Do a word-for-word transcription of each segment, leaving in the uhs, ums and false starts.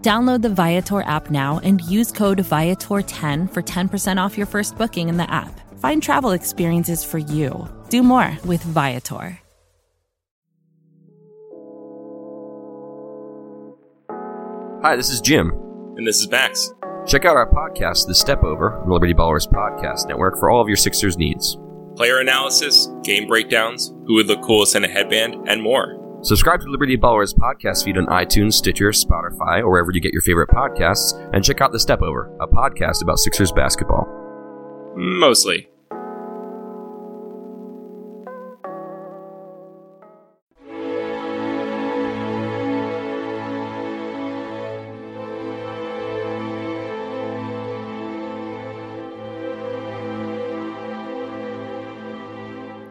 Download the Viator app now and use code Viator ten for ten percent off your first booking in the app. Find travel experiences for you. Do more with Viator. Hi, this is Jim. And this is Max. Check out our podcast, The Step Over, the Liberty Ballers podcast network for all of your Sixers needs. Player analysis, game breakdowns, who would look coolest in a headband, and more. Subscribe to Liberty Ballers podcast feed on iTunes, Stitcher, Spotify, or wherever you get your favorite podcasts, and check out The Step Over, a podcast about Sixers basketball. Mostly.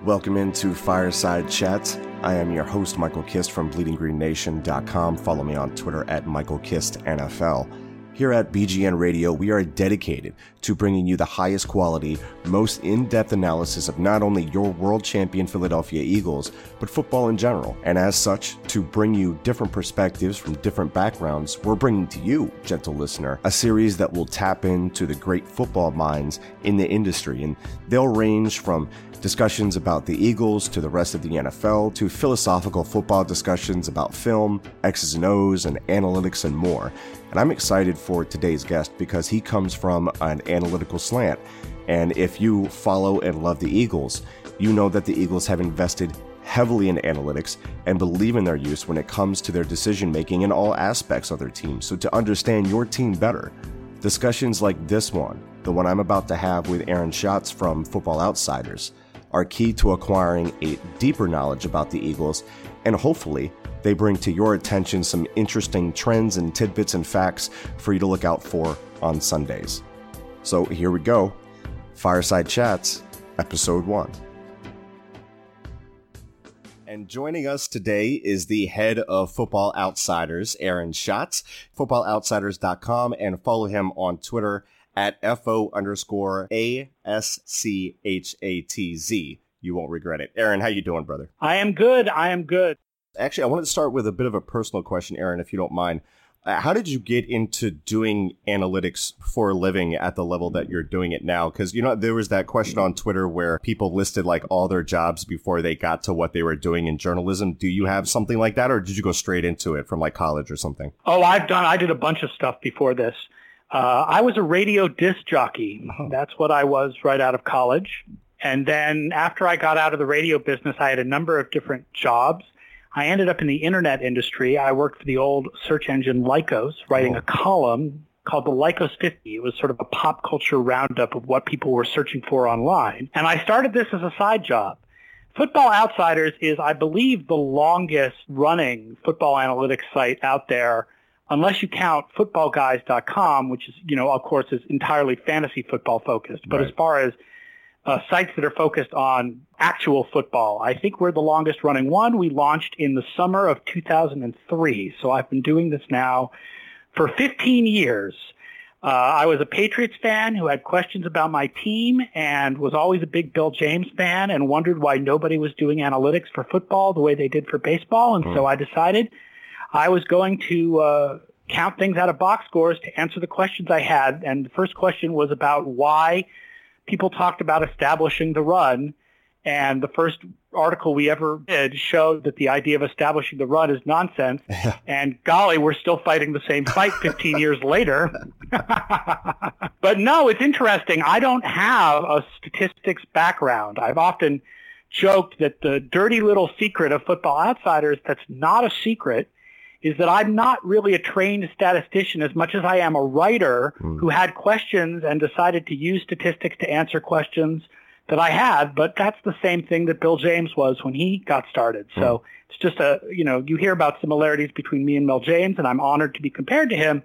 Welcome into Fireside Chats. I am your host, Michael Kist from Bleeding Green Nation dot com. Follow me on Twitter at Michael Kist N F L. Here at B G N Radio, we are dedicated to bringing you the highest quality, most in-depth analysis of not only your world champion Philadelphia Eagles, but football in general. And as such, to bring you different perspectives from different backgrounds, we're bringing to you, gentle listener, a series that will tap into the great football minds in the industry. And they'll range from discussions about the Eagles to the rest of the N F L to philosophical football discussions about film, X's and O's, and analytics and more. And I'm excited for today's guest because he comes from an analytical slant. And if you follow and love the Eagles, you know that the Eagles have invested heavily in analytics and believe in their use when it comes to their decision-making in all aspects of their team. So to understand your team better, discussions like this one, the one I'm about to have with Aaron Schatz from Football Outsiders, are key to acquiring a deeper knowledge about the Eagles, and hopefully they bring to your attention some interesting trends and tidbits and facts for you to look out for on Sundays. So here we go. Fireside Chats, Episode one. And joining us today is the head of Football Outsiders, Aaron Schatz, football outsiders dot com, and follow him on Twitter at F O underscore A S C H A T Z. You won't regret it. Aaron, how you doing, brother? I am good. I am good. Actually, I wanted to start with a bit of a personal question, Aaron, if you don't mind. Uh, how did you get into doing analytics for a living at the level that you're doing it now? Because, you know, there was that question on Twitter where people listed like all their jobs before they got to what they were doing in journalism. Do you have something like that, or did you go straight into it from like college or something? Oh, I've done. I did a bunch of stuff before this. Uh, I was a radio disc jockey. Oh. That's what I was right out of college. And then after I got out of the radio business, I had a number of different jobs. I ended up in the internet industry. I worked for the old search engine Lycos, writing oh. a column called the Lycos fifty. It was sort of a pop culture roundup of what people were searching for online. And I started this as a side job. Football Outsiders is, I believe, the longest running football analytics site out there, unless you count football guys dot com, which is, you know, of course, is entirely fantasy football focused. But right. as far as Uh, sites that are focused on actual football, I think we're the longest running one. We launched in the summer of two thousand three. So I've been doing this now for fifteen years. Uh, I was a Patriots fan who had questions about my team and was always a big Bill James fan and wondered why nobody was doing analytics for football the way they did for baseball. And mm. so I decided I was going to uh, count things out of box scores to answer the questions I had. And the first question was about why people talked about establishing the run, and the first article we ever did showed that the idea of establishing the run is nonsense, yeah. and golly, we're still fighting the same fight fifteen years later. But no, it's interesting. I don't have a statistics background. I've often joked that the dirty little secret of Football Outsiders that's not a secret is that I'm not really a trained statistician as much as I am a writer mm. who had questions and decided to use statistics to answer questions that I had, but that's the same thing that Bill James was when he got started. Mm. So it's just a, you know, you hear about similarities between me and Mel James, and I'm honored to be compared to him,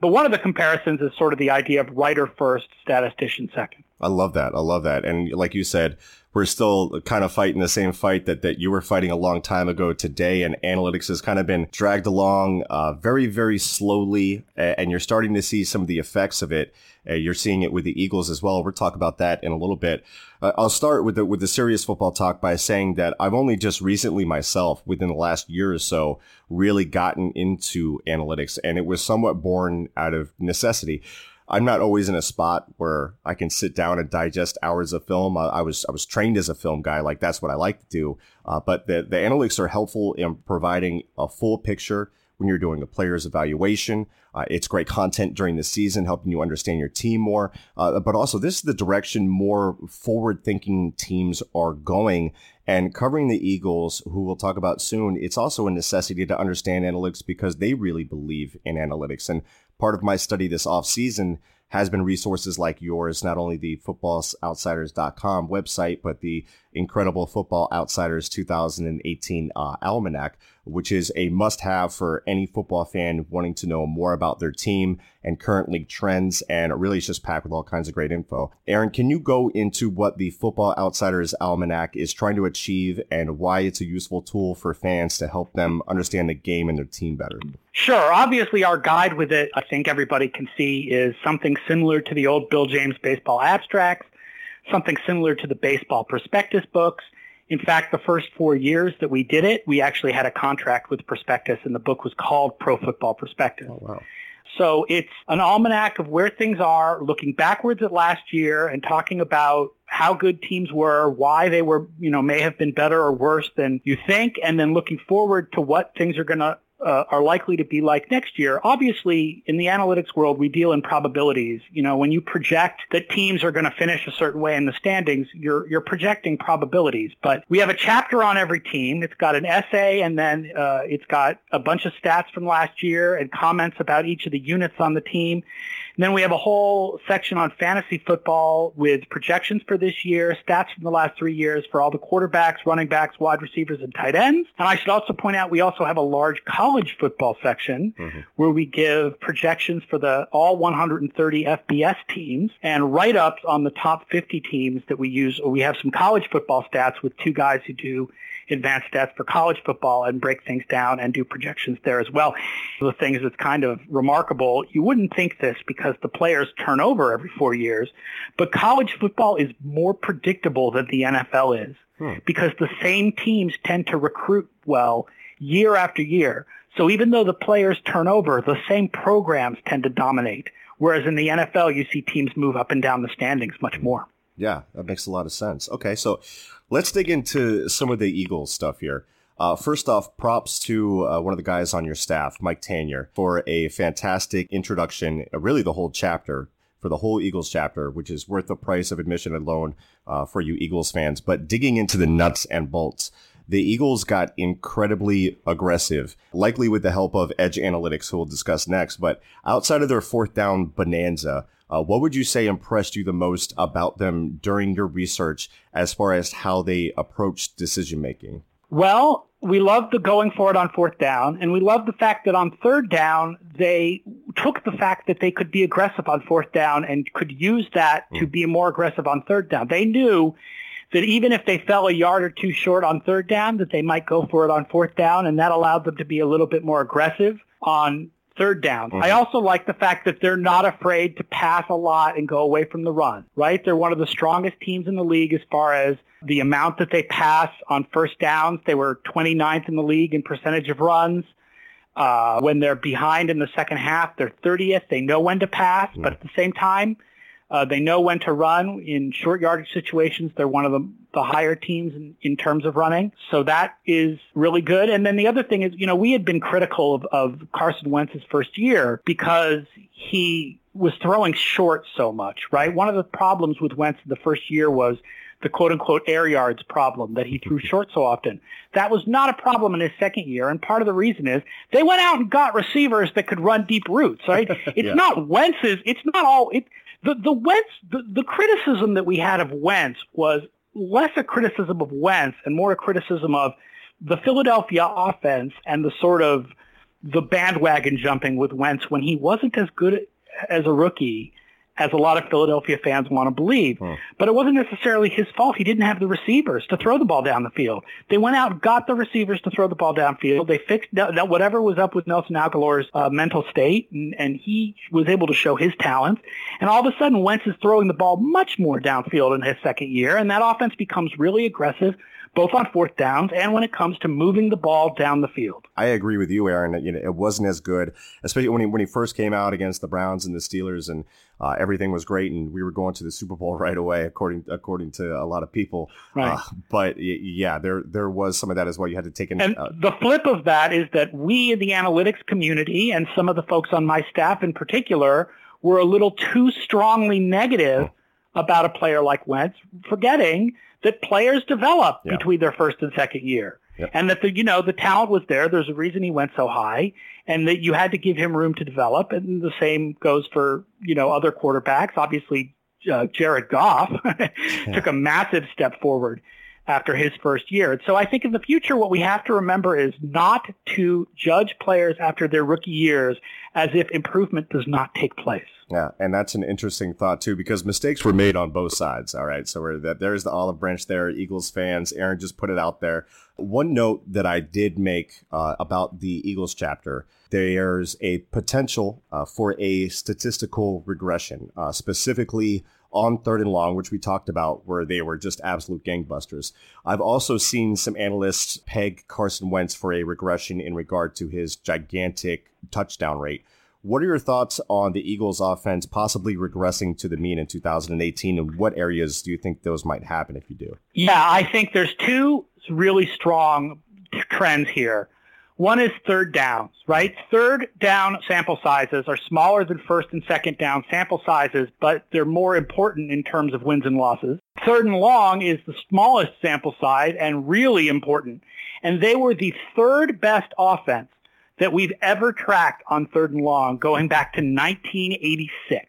But one of the comparisons is sort of the idea of writer first, statistician second. I love that. I love that. And like you said, we're still kind of fighting the same fight that, that you were fighting a long time ago today. And analytics has kind of been dragged along uh, very, very slowly. And you're starting to see some of the effects of it. Uh, you're seeing it with the Eagles as well. We'll talk about that in a little bit. Uh, I'll start with the, with the serious football talk by saying that I've only just recently myself, within the last year or so, really gotten into analytics. And it was somewhat born out of necessity. I'm not always in a spot where I can sit down and digest hours of film. I, I was I was trained as a film guy. Like, that's what I like to do. Uh, but the, the analytics are helpful in providing a full picture when you're doing a player's evaluation. Uh, it's great content during the season, helping you understand your team more. Uh, but also, this is the direction more forward-thinking teams are going. And covering the Eagles, who we'll talk about soon, it's also a necessity to understand analytics because they really believe in analytics. And part of my study this offseason has been resources like yours, not only the football outsiders dot com website, but the incredible Football Outsiders two thousand eighteen uh, Almanac, which is a must-have for any football fan wanting to know more about their team and current league trends, and really it's just packed with all kinds of great info. Aaron, can you go into what the Football Outsiders Almanac is trying to achieve and why it's a useful tool for fans to help them understand the game and their team better? Sure. Obviously, our guide with it, I think everybody can see, is something similar to the old Bill James baseball abstracts, something similar to the Baseball Prospectus books. In fact, the first four years that we did it, we actually had a contract with Prospectus, and the book was called Pro Football Prospectus. Oh, wow. So it's an almanac of where things are, looking backwards at last year and talking about how good teams were, why they were, you know, may have been better or worse than you think, and then looking forward to what things are going to Uh, are likely to be like next year. Obviously, in the analytics world, we deal in probabilities. You know, when you project that teams are going to finish a certain way in the standings, you're you're projecting probabilities. But we have a chapter on every team. It's got an essay, and then uh, it's got a bunch of stats from last year and comments about each of the units on the team. And then we have a whole section on fantasy football with projections for this year, stats from the last three years for all the quarterbacks, running backs, wide receivers, and tight ends. And I should also point out we also have a large college football section mm-hmm. where we give projections for the all one hundred thirty F B S teams and write-ups on the top fifty teams that we use. We have some college football stats with two guys who do advanced stats for college football and break things down and do projections there as well. The things that's kind of remarkable, you wouldn't think this because the players turn over every four years, but college football is more predictable than the N F L is hmm. because the same teams tend to recruit well year after year. So even though the players turn over, the same programs tend to dominate, whereas in the N F L, you see teams move up and down the standings much more. Yeah, that makes a lot of sense. Okay, so let's dig into some of the Eagles stuff here. Uh, first off, props to uh, one of the guys on your staff, Mike Tannier, for a fantastic introduction, uh, really the whole chapter, for the whole Eagles chapter, which is worth the price of admission alone uh, for you Eagles fans. But digging into the nuts and bolts, the Eagles got incredibly aggressive, likely with the help of Edge Analytics, who we'll discuss next. But outside of their fourth down bonanza, Uh, what would you say impressed you the most about them during your research as far as how they approached decision making? Well, we loved the going for it on fourth down, and we loved the fact that on third down, they took the fact that they could be aggressive on fourth down and could use that mm. to be more aggressive on third down. They knew that even if they fell a yard or two short on third down, that they might go for it on fourth down, and that allowed them to be a little bit more aggressive on third down. Mm-hmm. I also like the fact that they're not afraid to pass a lot and go away from the run, right? They're one of the strongest teams in the league as far as the amount that they pass on first downs. They were twenty-ninth in the league in percentage of runs. Uh, when they're behind in the second half, they're thirtieth. They know when to pass, mm-hmm. but at the same time, uh, they know when to run. In short yardage situations, they're one of the, the higher teams in, in terms of running. So that is really good. And then the other thing is, you know, we had been critical of, of Carson Wentz's first year because he was throwing short so much, right? One of the problems with Wentz the first year was the quote-unquote air yards problem, that he threw short so often. That was not a problem in his second year, and part of the reason is they went out and got receivers that could run deep routes, right? It's yeah. not Wentz's, it's not all... It, The the Wentz the, the criticism that we had of Wentz was less a criticism of Wentz and more a criticism of the Philadelphia offense and the sort of the bandwagon jumping with Wentz when he wasn't as good as a rookie as a lot of Philadelphia fans want to believe. Hmm. But it wasn't necessarily his fault. He didn't have the receivers to throw the ball down the field. They went out and got the receivers to throw the ball downfield. They fixed whatever was up with Nelson Aguilar's uh, mental state, and, and he was able to show his talent. And all of a sudden, Wentz is throwing the ball much more downfield in his second year, and that offense becomes really aggressive, both on fourth downs and when it comes to moving the ball down the field. I agree with you, Aaron. You know, it wasn't as good, especially when he when he first came out against the Browns and the Steelers, and uh, everything was great, and we were going to the Super Bowl right away, according according to a lot of people. Right. Uh, but yeah, there there was some of that as well. You had to take in. And uh, the flip of that is that we in the analytics community and some of the folks on my staff in particular were a little too strongly negative about a player like Wentz, forgetting that players develop yeah. between their first and second year. Yeah. And that, the, you know, the talent was there. There's a reason he went so high, and that you had to give him room to develop. And the same goes for, you know, other quarterbacks. Obviously, uh, Jared Goff yeah. took a massive step forward after his first year. And so I think in the future, what we have to remember is not to judge players after their rookie years as if improvement does not take place. Yeah, and that's an interesting thought, too, because mistakes were made on both sides. All right, so we're, that there's the olive branch there, Eagles fans. Aaron just put it out there. One note that I did make uh, about the Eagles chapter, there's a potential uh, for a statistical regression, uh, specifically on third and long, which we talked about, where they were just absolute gangbusters. I've also seen some analysts peg Carson Wentz for a regression in regard to his gigantic touchdown rate. What are your thoughts on the Eagles offense possibly regressing to the mean in two thousand eighteen, and what areas do you think those might happen if you do? Yeah, I think there's two really strong trends here. One is third downs, right? Third down sample sizes are smaller than first and second down sample sizes, but they're more important in terms of wins and losses. Third and long is the smallest sample size and really important. And they were the third best offense that we've ever tracked on third and long going back to nineteen eighty-six.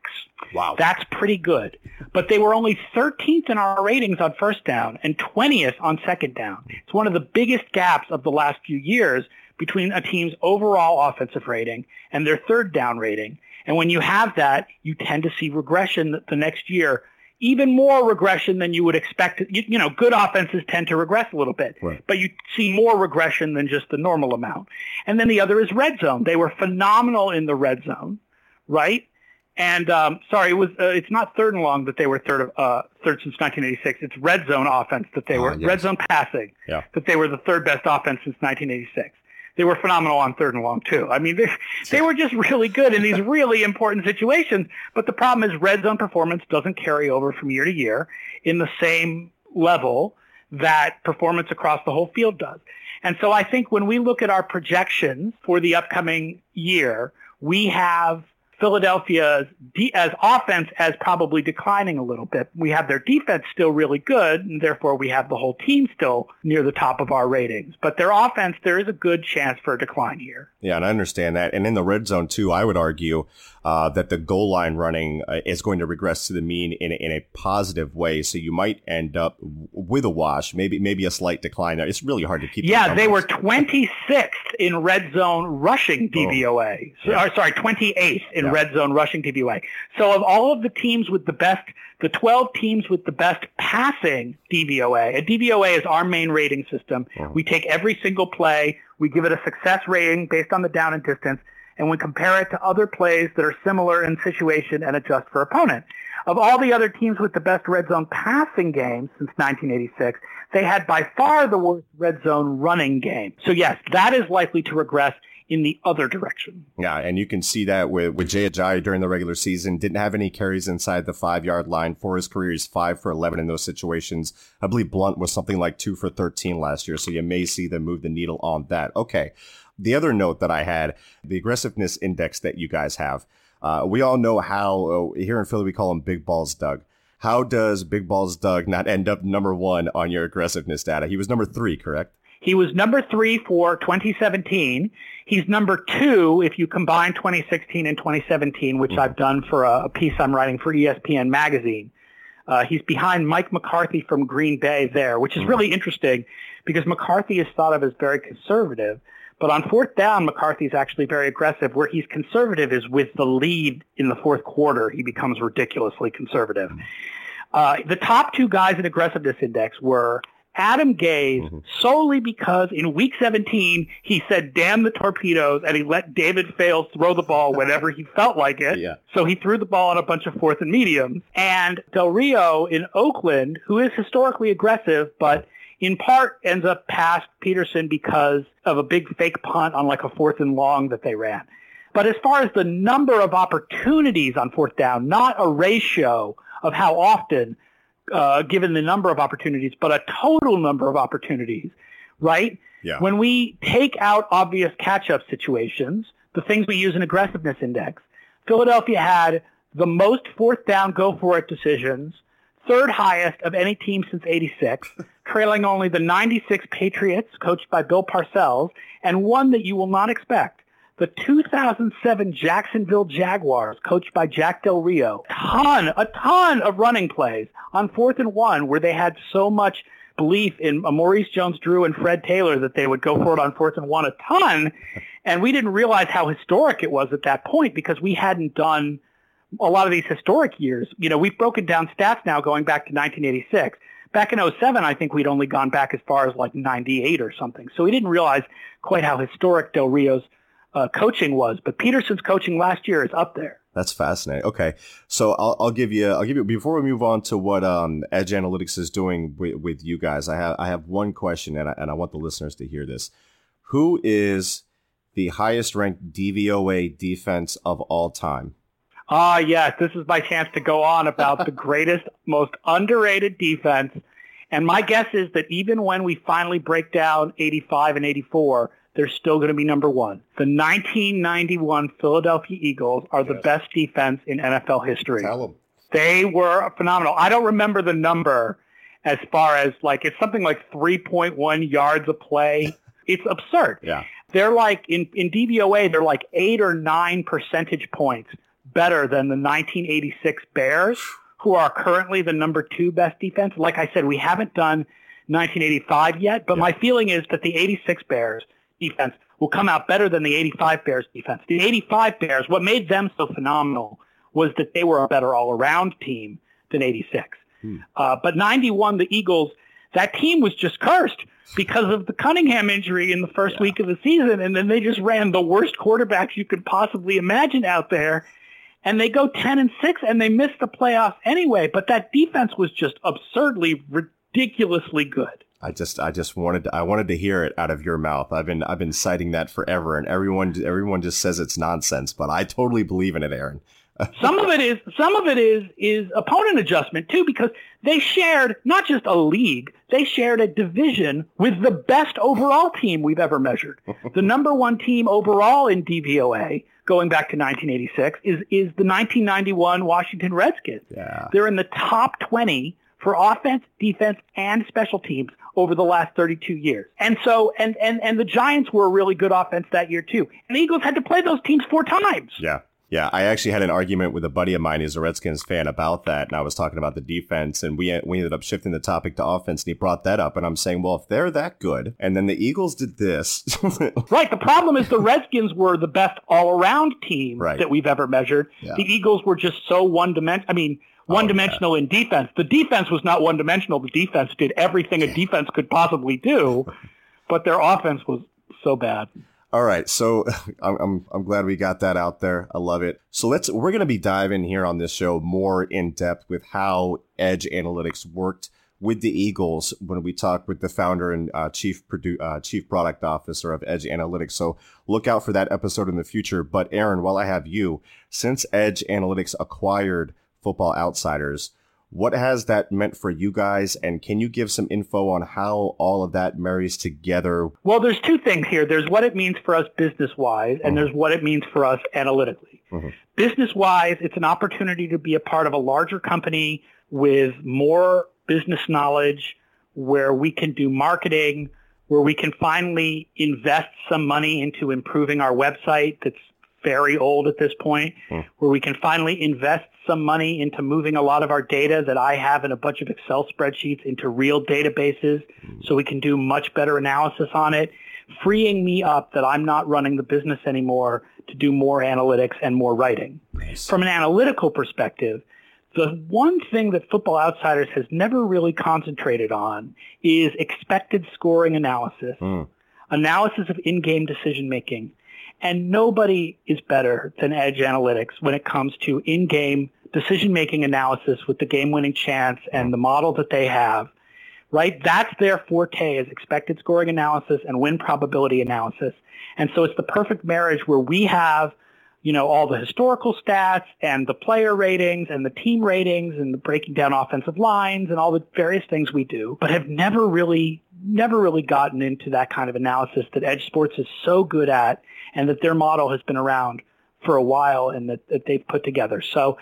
Wow. That's pretty good. But they were only thirteenth in our ratings on first down and twentieth on second down. It's one of the biggest gaps of the last few years between a team's overall offensive rating and their third down rating. And when you have that, you tend to see regression the next year, even more regression than you would expect. You, you know, good offenses tend to regress a little bit, right, but you see more regression than just the normal amount. And then the other is red zone. They were phenomenal in the red zone, right? And um, sorry, it was uh, it's not third and long that they were third of, uh, third since nineteen eighty-six. It's red zone offense that they were uh, yes. red zone passing yeah. that they were the third best offense since nineteen eighty-six. They were phenomenal on third and long, too. I mean, they, they were just really good in these really important situations. But the problem is red zone performance doesn't carry over from year to year in the same level that performance across the whole field does. And so I think when we look at our projections for the upcoming year, we have Philadelphia's de- as offense as probably declining a little bit. We have their defense still really good, and therefore we have the whole team still near the top of our ratings. But their offense, there is a good chance for a decline here. Yeah, and I understand that. And in the red zone, too, I would argue uh, that the goal line running uh, is going to regress to the mean in a, in a positive way. So you might end up with a wash, maybe maybe a slight decline. It's really hard to keep. Yeah, they were twenty-sixth in red zone rushing D V O A. Oh, yeah. so, or, sorry, twenty-eighth in yeah. red zone rushing D V O A. So of all of the teams with the best, the twelve teams with the best passing D V O A, a D V O A is our main rating system. Mm-hmm. We take every single play, we give it a success rating based on the down and distance, and we compare it to other plays that are similar in situation and adjust for opponent. Of all the other teams with the best red zone passing game since nineteen eighty-six, they had by far the worst red zone running game. So yes, that is likely to regress in the other direction. Yeah, and you can see that with, with Jay Ajayi during the regular season. Didn't have any carries inside the five-yard line for his career. He's five for eleven in those situations. I believe Blunt was something like two for thirteen last year, so you may see them move the needle on that. Okay, the other note that I had, the aggressiveness index that you guys have. Uh, we all know how, uh, here in Philly, we call him Big Balls Doug. How does Big Balls Doug not end up number one on your aggressiveness data? He was number three, correct? He was number three for twenty seventeen. He's number two if you combine twenty sixteen and twenty seventeen, which I've done for a, a piece I'm writing for E S P N Magazine. Uh, he's behind Mike McCarthy from Green Bay there, which is really interesting because McCarthy is thought of as very conservative. But on fourth down, McCarthy's actually very aggressive. Where he's conservative is with the lead in the fourth quarter. He becomes ridiculously conservative. Uh, the top two guys in aggressiveness index were Adam Gase, mm-hmm. solely because in week seventeen, he said, damn the torpedoes, and he let David Fales throw the ball whenever he felt like it. Yeah. So he threw the ball on a bunch of fourth and mediums. And Del Rio in Oakland, who is historically aggressive, but in part ends up past Peterson because of a big fake punt on like a fourth and long that they ran. But as far as the number of opportunities on fourth down, not a ratio of how often, uh, given the number of opportunities, but a total number of opportunities, right? Yeah. When we take out obvious catch-up situations, the things we use in aggressiveness index, Philadelphia had the most fourth down go-for-it decisions, third highest of any team since eighty-six, trailing only the ninety-six Patriots, coached by Bill Parcells, and one that you will not expect, the two thousand seven Jacksonville Jaguars, coached by Jack Del Rio. Ton, a ton of running plays on fourth and one where they had so much belief in Maurice Jones-Drew and Fred Taylor that they would go for it on fourth and one a ton, and we didn't realize how historic it was at that point because we hadn't done a lot of these historic years. You know, we've broken down stats now going back to nineteen eighty-six. Back in oh seven, I think we'd only gone back as far as like ninety-eight or something. So we didn't realize quite how historic Del Rio's uh, coaching was. But Peterson's coaching last year is up there. That's fascinating. Okay, so I'll, I'll give you. I'll give you before we move on to what um, Edge Analytics is doing with, with you guys. I have I have one question, and I, and I want the listeners to hear this. Who is the highest ranked D V O A defense of all time? Ah, yes, this is my chance to go on about the greatest, most underrated defense. And my guess is that even when we finally break down eighty-five and eighty-four, they're still going to be number one. The nineteen ninety-one Philadelphia Eagles are the yes. best defense in N F L history. Tell them. They were phenomenal. I don't remember the number as far as, like, it's something like three point one yards a play. It's absurd. Yeah. They're like, in, in D V O A, they're like eight or nine percentage points better than the nineteen eighty-six Bears, who are currently the number two best defense. Like I said, we haven't done nineteen eighty-five yet, but yeah. my feeling is that the eighty-six Bears defense will come out better than the eighty-five Bears defense. The eighty-five Bears, what made them so phenomenal was that they were a better all-around team than eighty-six. Hmm. Uh, but ninety-one, the Eagles, that team was just cursed because of the Cunningham injury in the first yeah. week of the season, and then they just ran the worst quarterbacks you could possibly imagine out there. And they go ten and six, and they miss the playoffs anyway. But that defense was just absurdly, ridiculously good. I just, I just wanted, to, I wanted to hear it out of your mouth. I've been, I've been citing that forever, and everyone, everyone just says it's nonsense. But I totally believe in it, Aaron. Some of it is, some of it is, is opponent adjustment too, because they shared not just a league, they shared a division with the best overall team we've ever measured. The number one team overall in D V O A, going back to nineteen eighty-six, is, is the nineteen ninety-one Washington Redskins. Yeah. They're in the top twenty for offense, defense, and special teams over the last thirty-two years. And so, and, and, and the Giants were a really good offense that year too. And the Eagles had to play those teams four times. Yeah. Yeah. I actually had an argument with a buddy of mine who's a Redskins fan about that. And I was talking about the defense, and we, we ended up shifting the topic to offense, and he brought that up. And I'm saying, well, if they're that good, and then the Eagles did this. Right. The problem is the Redskins were the best all around team right. that we've ever measured. Yeah. The Eagles were just so one dimensional. I mean, one dimensional oh, yeah. in defense. The defense was not one dimensional. The defense did everything a defense could possibly do, but their offense was so bad. All right, so I'm, I'm I'm glad we got that out there. I love it. So let's we're going to be diving here on this show more in depth with how Edge Analytics worked with the Eagles when we talked with the founder and uh, chief produ- uh, chief product officer of Edge Analytics. So look out for that episode in the future. But Aaron, while I have you, since Edge Analytics acquired Football Outsiders, what has that meant for you guys, and can you give some info on how all of that marries together? Well, there's two things here. There's what it means for us business-wise, and mm-hmm. there's what it means for us analytically. Mm-hmm. Business-wise, it's an opportunity to be a part of a larger company with more business knowledge, where we can do marketing, where we can finally invest some money into improving our website that's very old at this point, mm. where we can finally invest some money into moving a lot of our data that I have in a bunch of Excel spreadsheets into real databases mm. so we can do much better analysis on it. freeing me up that I'm not running the business anymore to do more analytics and more writing. Nice. From an analytical perspective, the one thing that Football Outsiders has never really concentrated on is expected scoring analysis, mm. analysis of in-game decision-making. And nobody is better than Edge Analytics when it comes to in-game decision-making analysis with the game-winning chance and the model that they have, right? That's their forte, is expected scoring analysis and win probability analysis. And so it's the perfect marriage where we have, you know, all the historical stats and the player ratings and the team ratings and the breaking down offensive lines and all the various things we do, but have never really, never really gotten into that kind of analysis that Edge Sports is so good at and that their model has been around for a while and that, that they've put together. So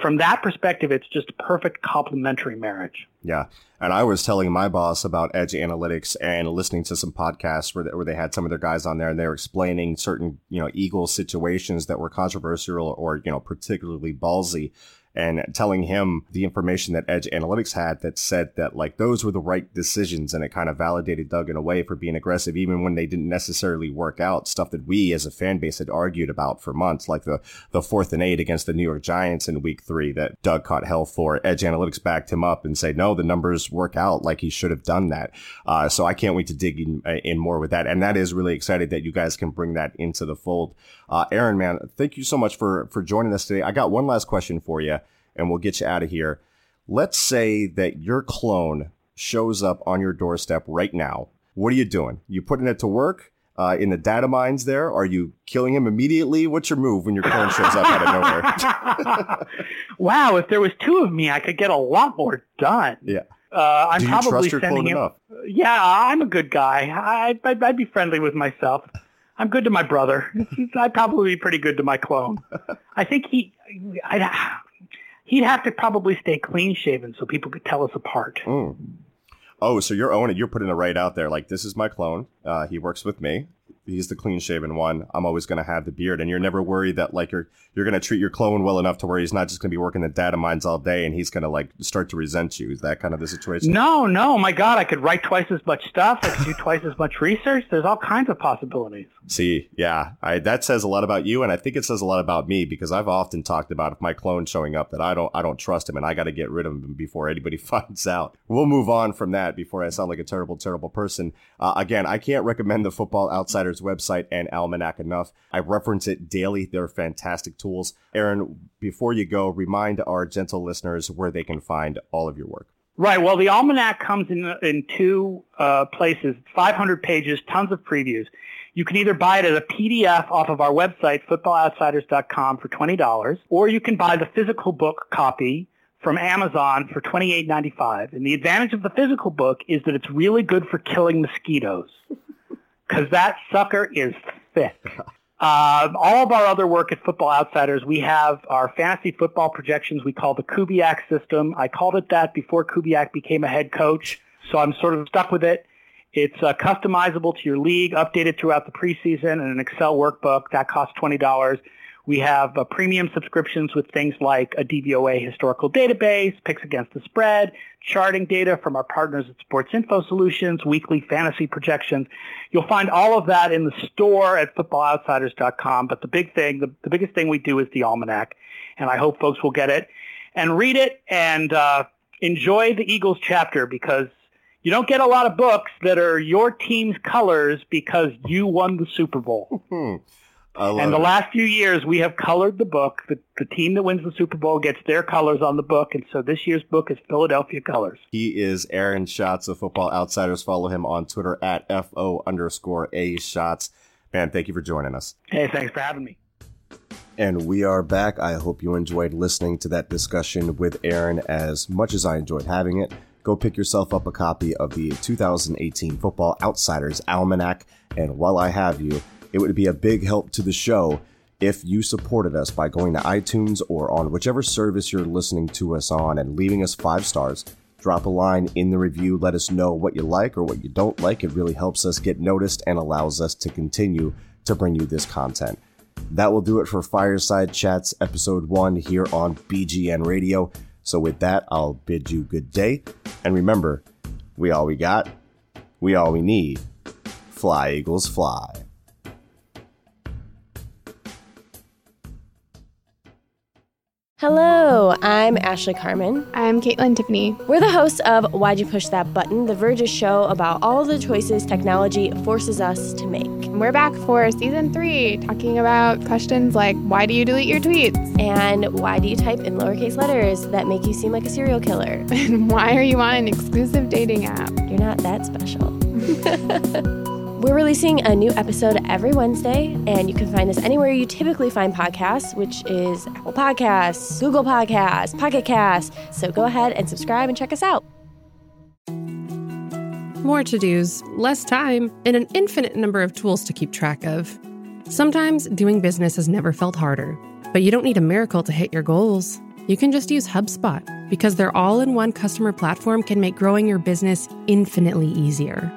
from that perspective, it's just a perfect complementary marriage. Yeah. And I was telling my boss about Edge Analytics and listening to some podcasts where they, where they had some of their guys on there, and they were explaining certain, you know, Eagles situations that were controversial or, you know, particularly ballsy, and telling him the information that Edge Analytics had that said that, like, those were the right decisions, and it kind of validated Doug in a way for being aggressive, even when they didn't necessarily work out, stuff that we as a fan base had argued about for months, like the, the fourth and eight against the New York Giants in week three that Doug caught hell for. Edge Analytics backed him up and said, no, the numbers work out, like he should have done that. Uh, so I can't wait to dig in, in more with that. And that is really excited that you guys can bring that into the fold. Uh, Aaron, man, thank you so much for, for joining us today. I got one last question for you, and we'll get you out of here. Let's say that your clone shows up on your doorstep right now. What are you doing? You putting it to work uh, in the data mines there? Are you killing him immediately? What's your move when your clone shows up out of nowhere? Wow, if there was two of me, I could get a lot more done. Yeah. Uh, I'm Do you probably trust your sending clone him, enough? Yeah, I'm a good guy. I, I'd, I'd be friendly with myself. I'm good to my brother. I'd probably be pretty good to my clone. I think he... I'd, He'd have to probably stay clean-shaven so people could tell us apart. Mm. Oh, so you're owning, you're putting it right out there. Like, this is my clone. Uh, he works with me. He's the clean-shaven one. I'm always going to have the beard. And you're never worried that, like, you're you're going to treat your clone well enough to where he's not just going to be working the data mines all day and he's going to, like, start to resent you. Is that kind of the situation? No, no. My God, I could write twice as much stuff. I could do twice as much research. There's all kinds of possibilities. See, yeah. I, that says a lot about you, and I think it says a lot about me, because I've often talked about if my clone showing up that I don't I don't trust him and I got to get rid of him before anybody finds out. We'll move on from that before I sound like a terrible, terrible person. Uh, again, I can't recommend the Football Outsiders website and almanac enough. I reference it daily. They're fantastic tools. Aaron, before you go, remind our gentle listeners where they can find all of your work. Right. Well, the almanac comes in in two uh, places, five hundred pages, tons of previews. You can either buy it as a P D F off of our website, football outsiders dot com, for twenty dollars, or you can buy the physical book copy from Amazon for twenty-eight ninety-five. And the advantage of the physical book is that it's really good for killing mosquitoes, because that sucker is thick. Uh, all of our other work at Football Outsiders, we have our fantasy football projections we call the Kubiak system. I called it that before Kubiak became a head coach, so I'm sort of stuck with it. It's uh, customizable to your league, updated throughout the preseason, and an Excel workbook. That costs twenty dollars. We have uh, premium subscriptions with things like a D V O A historical database, picks against the spread, charting data from our partners at Sports Info Solutions, weekly fantasy projections. You'll find all of that in the store at football outsiders dot com. But the big thing, the, the biggest thing we do is the almanac, and I hope folks will get it and read it and uh, enjoy the Eagles chapter, because you don't get a lot of books that are your team's colors because you won the Super Bowl. And the it. last few years, we have colored the book. The, the team that wins the Super Bowl gets their colors on the book. And so this year's book is Philadelphia Colors. He is Aaron Schatz of Football Outsiders. Follow him on Twitter at F O underscore A Schatz. Man, thank you for joining us. Hey, thanks for having me. And we are back. I hope you enjoyed listening to that discussion with Aaron as much as I enjoyed having it. Go pick yourself up a copy of the two thousand eighteen Football Outsiders Almanac. And while I have you, it would be a big help to the show if you supported us by going to iTunes or on whichever service you're listening to us on and leaving us five stars. Drop a line in the review. Let us know what you like or what you don't like. It really helps us get noticed and allows us to continue to bring you this content. That will do it for Fireside Chats Episode one here on B G N Radio. So with that, I'll bid you good day. And remember, we all we got, we all we need. Fly, Eagles, fly. Hello, I'm Ashley Carmen. I'm Caitlin Tiffany. We're the hosts of Why'd You Push That Button, The Verge's show about all the choices technology forces us to make. We're back for season three, talking about questions like, why do you delete your tweets? And why do you type in lowercase letters that make you seem like a serial killer? And why are you on an exclusive dating app? You're not that special. We're releasing a new episode every Wednesday, and you can find us anywhere you typically find podcasts, which is Apple Podcasts, Google Podcasts, Pocket Casts. So go ahead and subscribe and check us out. More to-dos, less time, and an infinite number of tools to keep track of. Sometimes doing business has never felt harder, but you don't need a miracle to hit your goals. You can just use HubSpot, because their all-in-one customer platform can make growing your business infinitely easier.